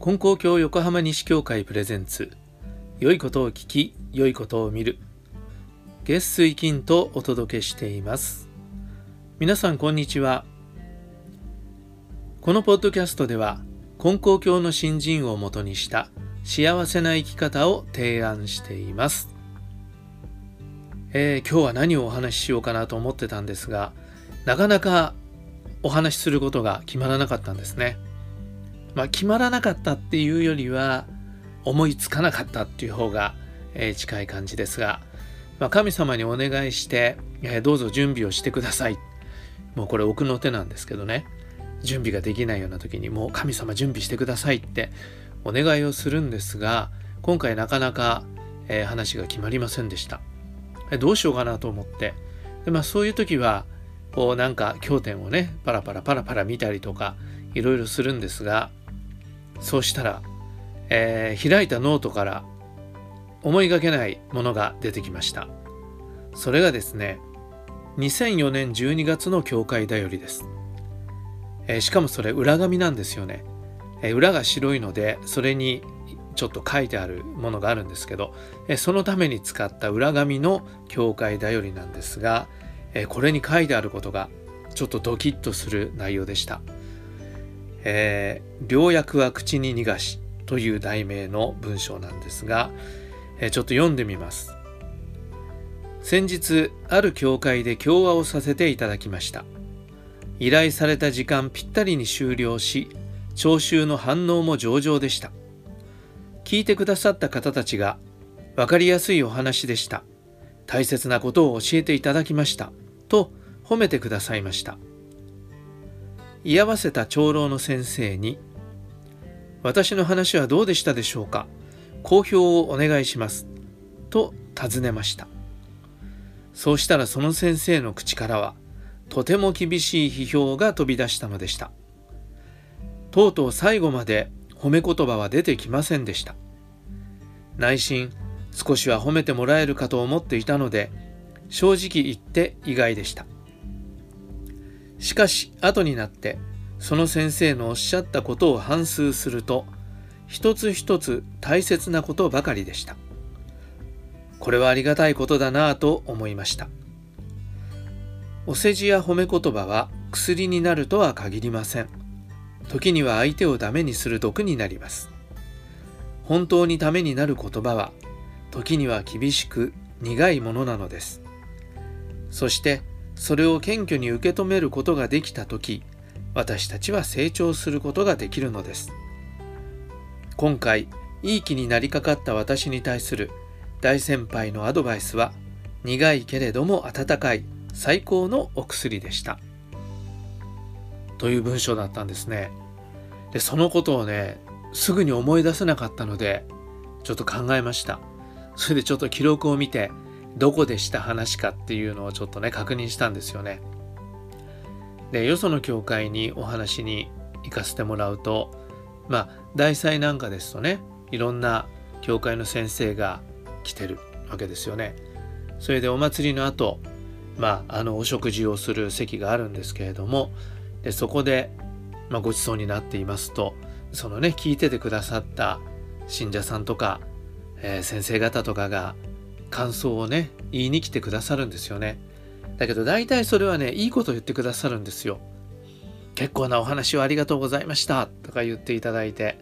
金光教横浜西教会プレゼンツ、良いことを聞き、良いことを見る、月水金とお届けしています。皆さんこんにちは。このポッドキャストでは金光教の新人をもとにした幸せな生き方を提案しています。今日は何をお話ししようかなと思ってたんですが、なかなかお話しすることが決まらなかったんですね。決まらなかったっていうよりは思いつかなかったっていう方が近い感じですが、神様にお願いしてどうぞ準備をしてください、もうこれ奥の手なんですけどね、準備ができないような時にもう神様準備してくださいってお願いをするんですが、今回なかなか話が決まりませんでした。どうしようかなと思って、そういう時はこうなんか経典をねパラパラ見たりとかいろいろするんですが、そうしたら、開いたノートから思いがけないものが出てきました。それがですね、2004年12月の教会だよりです。しかもそれ裏紙なんですよね。裏が白いのでそれにちょっと書いてあるものがあるんですけど、そのために使った裏紙の教会だよりなんですが、これに書いてあることがちょっとドキッとする内容でした。良薬は口に逃がしという題名の文章なんですが、ちょっと読んでみます。先日ある教会で講話をさせていただきました。依頼された時間ぴったりに終了し、聴衆の反応も上々でした。聞いてくださった方たちが分かりやすいお話でした、大切なことを教えていただきましたと褒めてくださいました。居合わせた長老の先生に、私の話はどうでしたでしょうか、好評をお願いしますと尋ねました。そうしたらその先生の口からはとても厳しい批評が飛び出したのでした。とうとう最後まで褒め言葉は出てきませんでした。内心少しは褒めてもらえるかと思っていたので、正直言って意外でした。しかし後になってその先生のおっしゃったことを反芻すると、一つ一つ大切なことばかりでした。これはありがたいことだなぁと思いました。お世辞や褒め言葉は薬になるとは限りません。時には相手をダメにする毒になります。本当にためになる言葉は、時には厳しく苦いものなのです。そして、それを謙虚に受け止めることができたとき、私たちは成長することができるのです。今回、いい気になりかかった私に対する大先輩のアドバイスは、苦いけれども温かい、最高のお薬でした。という文章だったんですね。で、そのことをね、すぐに思い出せなかったので、ちょっと考えました。それでちょっと記録を見て、どこでした話かっていうのをちょっとね、確認したんですよね。で、よその教会にお話に行かせてもらうと、大祭なんかですとね、いろんな教会の先生が来てるわけですよね。それでお祭りの後、お食事をする席があるんですけれども、でそこで、ごちそうになっていますと、そのね、聞いててくださった信者さんとか、先生方とかが感想をね言いに来てくださるんですよね。だけど大体それはね、いいこと言ってくださるんですよ。結構なお話をありがとうございましたとか言っていただいて、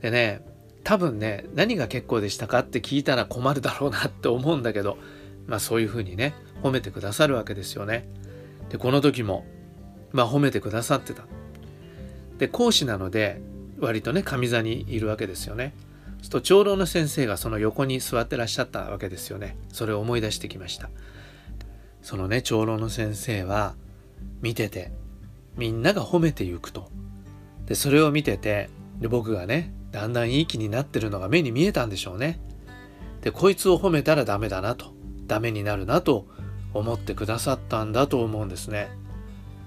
でね、多分ね、何が結構でしたかって聞いたら困るだろうなって思うんだけど、そういうふうにね褒めてくださるわけですよね。でこの時も褒めてくださってた。で講師なので割とね上座にいるわけですよね。そうすると長老の先生がその横に座ってらっしゃったわけですよね。それを思い出してきました。そのね長老の先生は見ててみんなが褒めていくと。でそれを見てて、で僕がねだんだんいい気になってるのが目に見えたんでしょうね。でこいつを褒めたらダメだなと、ダメになるなと思ってくださったんだと思うんですね。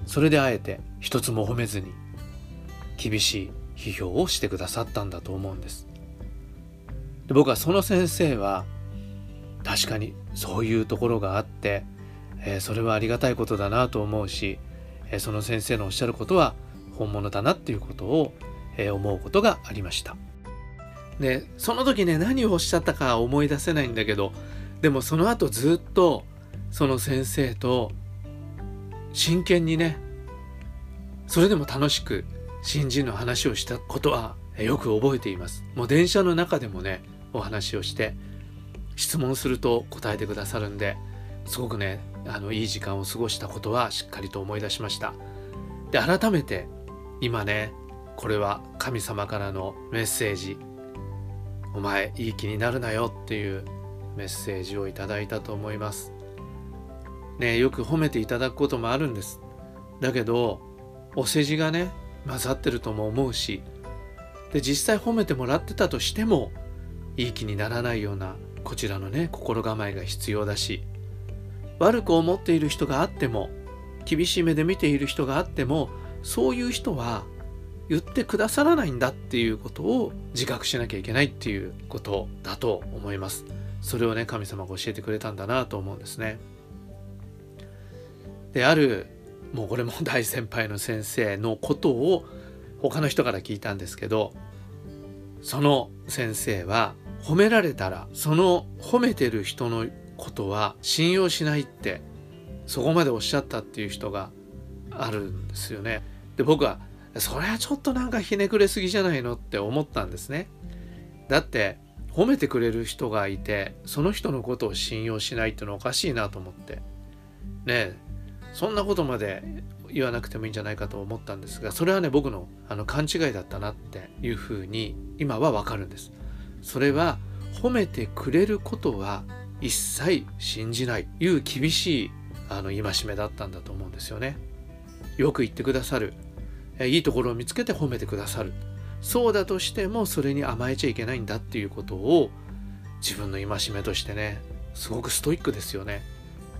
それであえて一つも褒めずに厳しい批評をしてくださったんだと思うんです。で僕はその先生は確かにそういうところがあって、それはありがたいことだなと思うし、その先生のおっしゃることは本物だなっていうことを、思うことがありました。でその時ね、何をおっしゃったか思い出せないんだけど、でもその後ずっとその先生と真剣にね、それでも楽しく新人の話をしたことはよく覚えています。もう電車の中でもねお話をして、質問すると答えてくださるんで、すごくねいい時間を過ごしたことはしっかりと思い出しました。で改めて今ね、これは神様からのメッセージ、お前いい気になるなよっていうメッセージをいただいたと思いますね。よく褒めていただくこともあるんです。だけどお世辞がね混ざってるとも思うし、で実際褒めてもらってたとしてもいい気にならないようなこちらのね心構えが必要だし、悪く思っている人があっても、厳しい目で見ている人があっても、そういう人は言ってくださらないんだっていうことを自覚しなきゃいけないっていうことだと思います。それをね神様が教えてくれたんだなと思うんですね。であるもうこれも大先輩の先生のことを他の人から聞いたんですけど、その先生は褒められたらその褒めてる人のことは信用しないってそこまでおっしゃったっていう人があるんですよね。で僕はそれはちょっとなんかひねくれすぎじゃないのって思ったんですね。だって褒めてくれる人がいてその人のことを信用しないってのはおかしいなと思ってねえ、そんなことまで言わなくてもいいんじゃないかと思ったんですが、それはね僕の勘違いだったなっていうふうに今はわかるんです。それは褒めてくれることは一切信じないいう厳しい戒めだったんだと思うんですよね。よく言ってくださる、いいところを見つけて褒めてくださる、そうだとしてもそれに甘えちゃいけないんだっていうことを自分の戒めとしてね、すごくストイックですよね。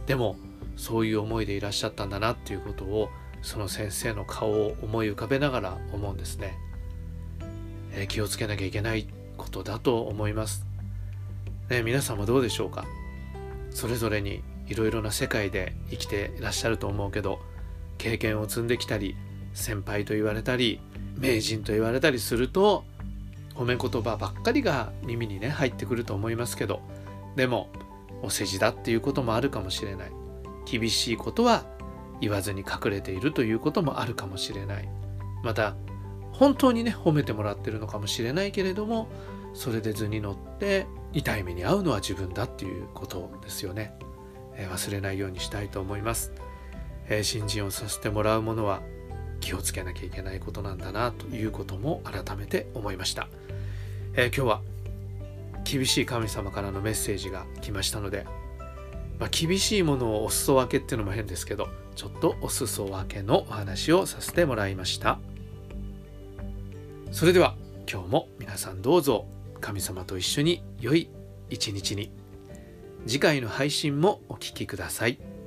でもそういう思いでいらっしゃったんだなっていうことを、その先生の顔を思い浮かべながら思うんですね。気をつけなきゃいけないことだと思いますね。皆さんはどうでしょうか。それぞれにいろいろな世界で生きていらっしゃると思うけど、経験を積んできたり、先輩と言われたり、名人と言われたりすると褒め言葉ばっかりが耳にね入ってくると思いますけど、でもお世辞だっていうこともあるかもしれない、厳しいことは言わずに隠れているということもあるかもしれない、また本当にね褒めてもらってるのかもしれないけれども、それで図に乗って痛い目に遭うのは自分だっていうことですよね。忘れないようにしたいと思います。新人をさせてもらうものは気をつけなきゃいけないことなんだなということも改めて思いました。今日は厳しい神様からのメッセージが来ましたので、厳しいものをお裾分けっていうのも変ですけど、ちょっとお裾分けのお話をさせてもらいました。それでは今日も皆さんどうぞ神様と一緒に良い一日に。次回の配信もお聞きください。